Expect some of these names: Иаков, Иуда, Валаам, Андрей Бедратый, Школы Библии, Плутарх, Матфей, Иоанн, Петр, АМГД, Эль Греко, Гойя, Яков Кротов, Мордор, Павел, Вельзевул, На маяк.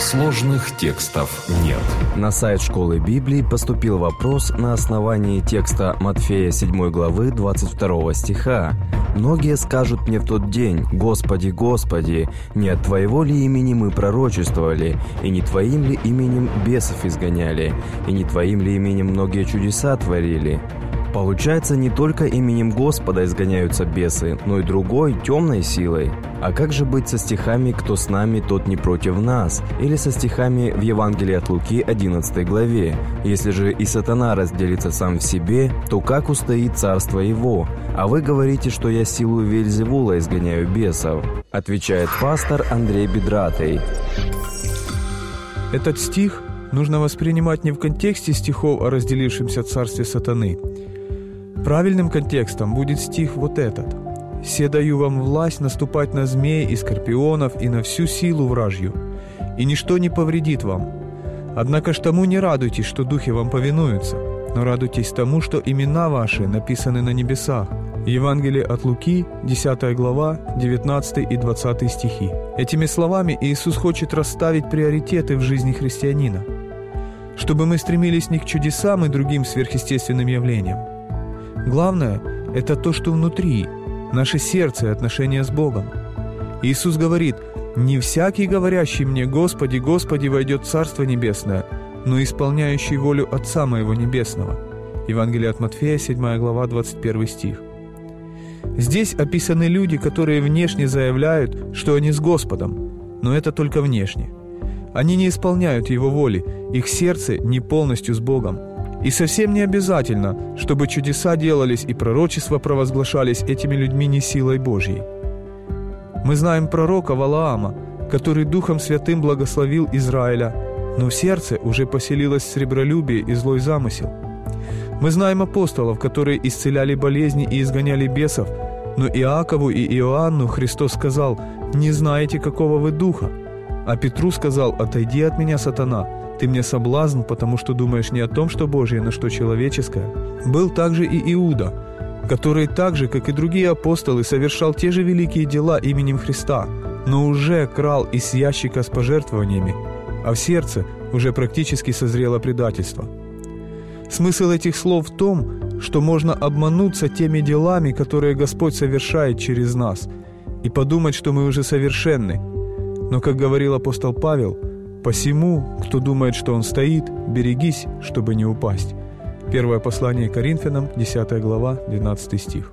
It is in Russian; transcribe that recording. Сложных текстов нет. На сайт Школы Библии поступил вопрос на основании текста Матфея 7 главы 22 стиха. «Многие скажут мне в тот день: Господи, Господи, не от Твоего ли имени мы пророчествовали, и не Твоим ли именем бесов изгоняли, и не Твоим ли именем многие чудеса творили?» Получается, не только именем Господа изгоняются бесы, но и другой, темной силой. А как же быть со стихами «Кто с нами, тот не против нас» или со стихами в Евангелии от Луки 11 главе? Если же и сатана разделится сам в себе, то как устоит царство его? А вы говорите, что я силою Вельзевула изгоняю бесов, отвечает пастор Андрей Бедратый. Этот стих нужно воспринимать не в контексте стихов о разделившемся царстве сатаны. Правильным контекстом будет стих вот этот: «Се даю вам власть наступать на змей и скорпионов и на всю силу вражью, и ничто не повредит вам. Однако ж тому не радуйтесь, что духи вам повинуются, но радуйтесь тому, что имена ваши написаны на небесах». Евангелие от Луки, 10 глава, 19 и 20 стихи. Этими словами Иисус хочет расставить приоритеты в жизни христианина, чтобы мы стремились не к чудесам и другим сверхъестественным явлениям. Главное – это то, что внутри, наше сердце и отношения с Богом. Иисус говорит: «Не всякий, говорящий мне: Господи, Господи, войдет в Царство Небесное, но исполняющий волю Отца Моего Небесного». Евангелие от Матфея, 7 глава, 21 стих. Здесь описаны люди, которые внешне заявляют, что они с Господом, но это только внешне. Они не исполняют Его воли, их сердце не полностью с Богом. И совсем не обязательно, чтобы чудеса делались и пророчества провозглашались этими людьми не силой Божьей. Мы знаем пророка Валаама, который Духом Святым благословил Израиля, но в сердце уже поселилось сребролюбие и злой замысел. Мы знаем апостолов, которые исцеляли болезни и изгоняли бесов, но Иакову и Иоанну Христос сказал: «Не знаете, какого вы духа», а Петру сказал: «Отойди от меня, сатана, ты мне соблазн, потому что думаешь не о том, что Божье, но что человеческое». Был также и Иуда, который так же, как и другие апостолы, совершал те же великие дела именем Христа, но уже крал из ящика с пожертвованиями, а в сердце уже практически созрело предательство. Смысл этих слов в том, что можно обмануться теми делами, которые Господь совершает через нас, и подумать, что мы уже совершенны. Но, как говорил апостол Павел: «Посему, кто думает, что он стоит, берегись, чтобы не упасть». Первое послание Коринфянам, 10 глава, 12 стих.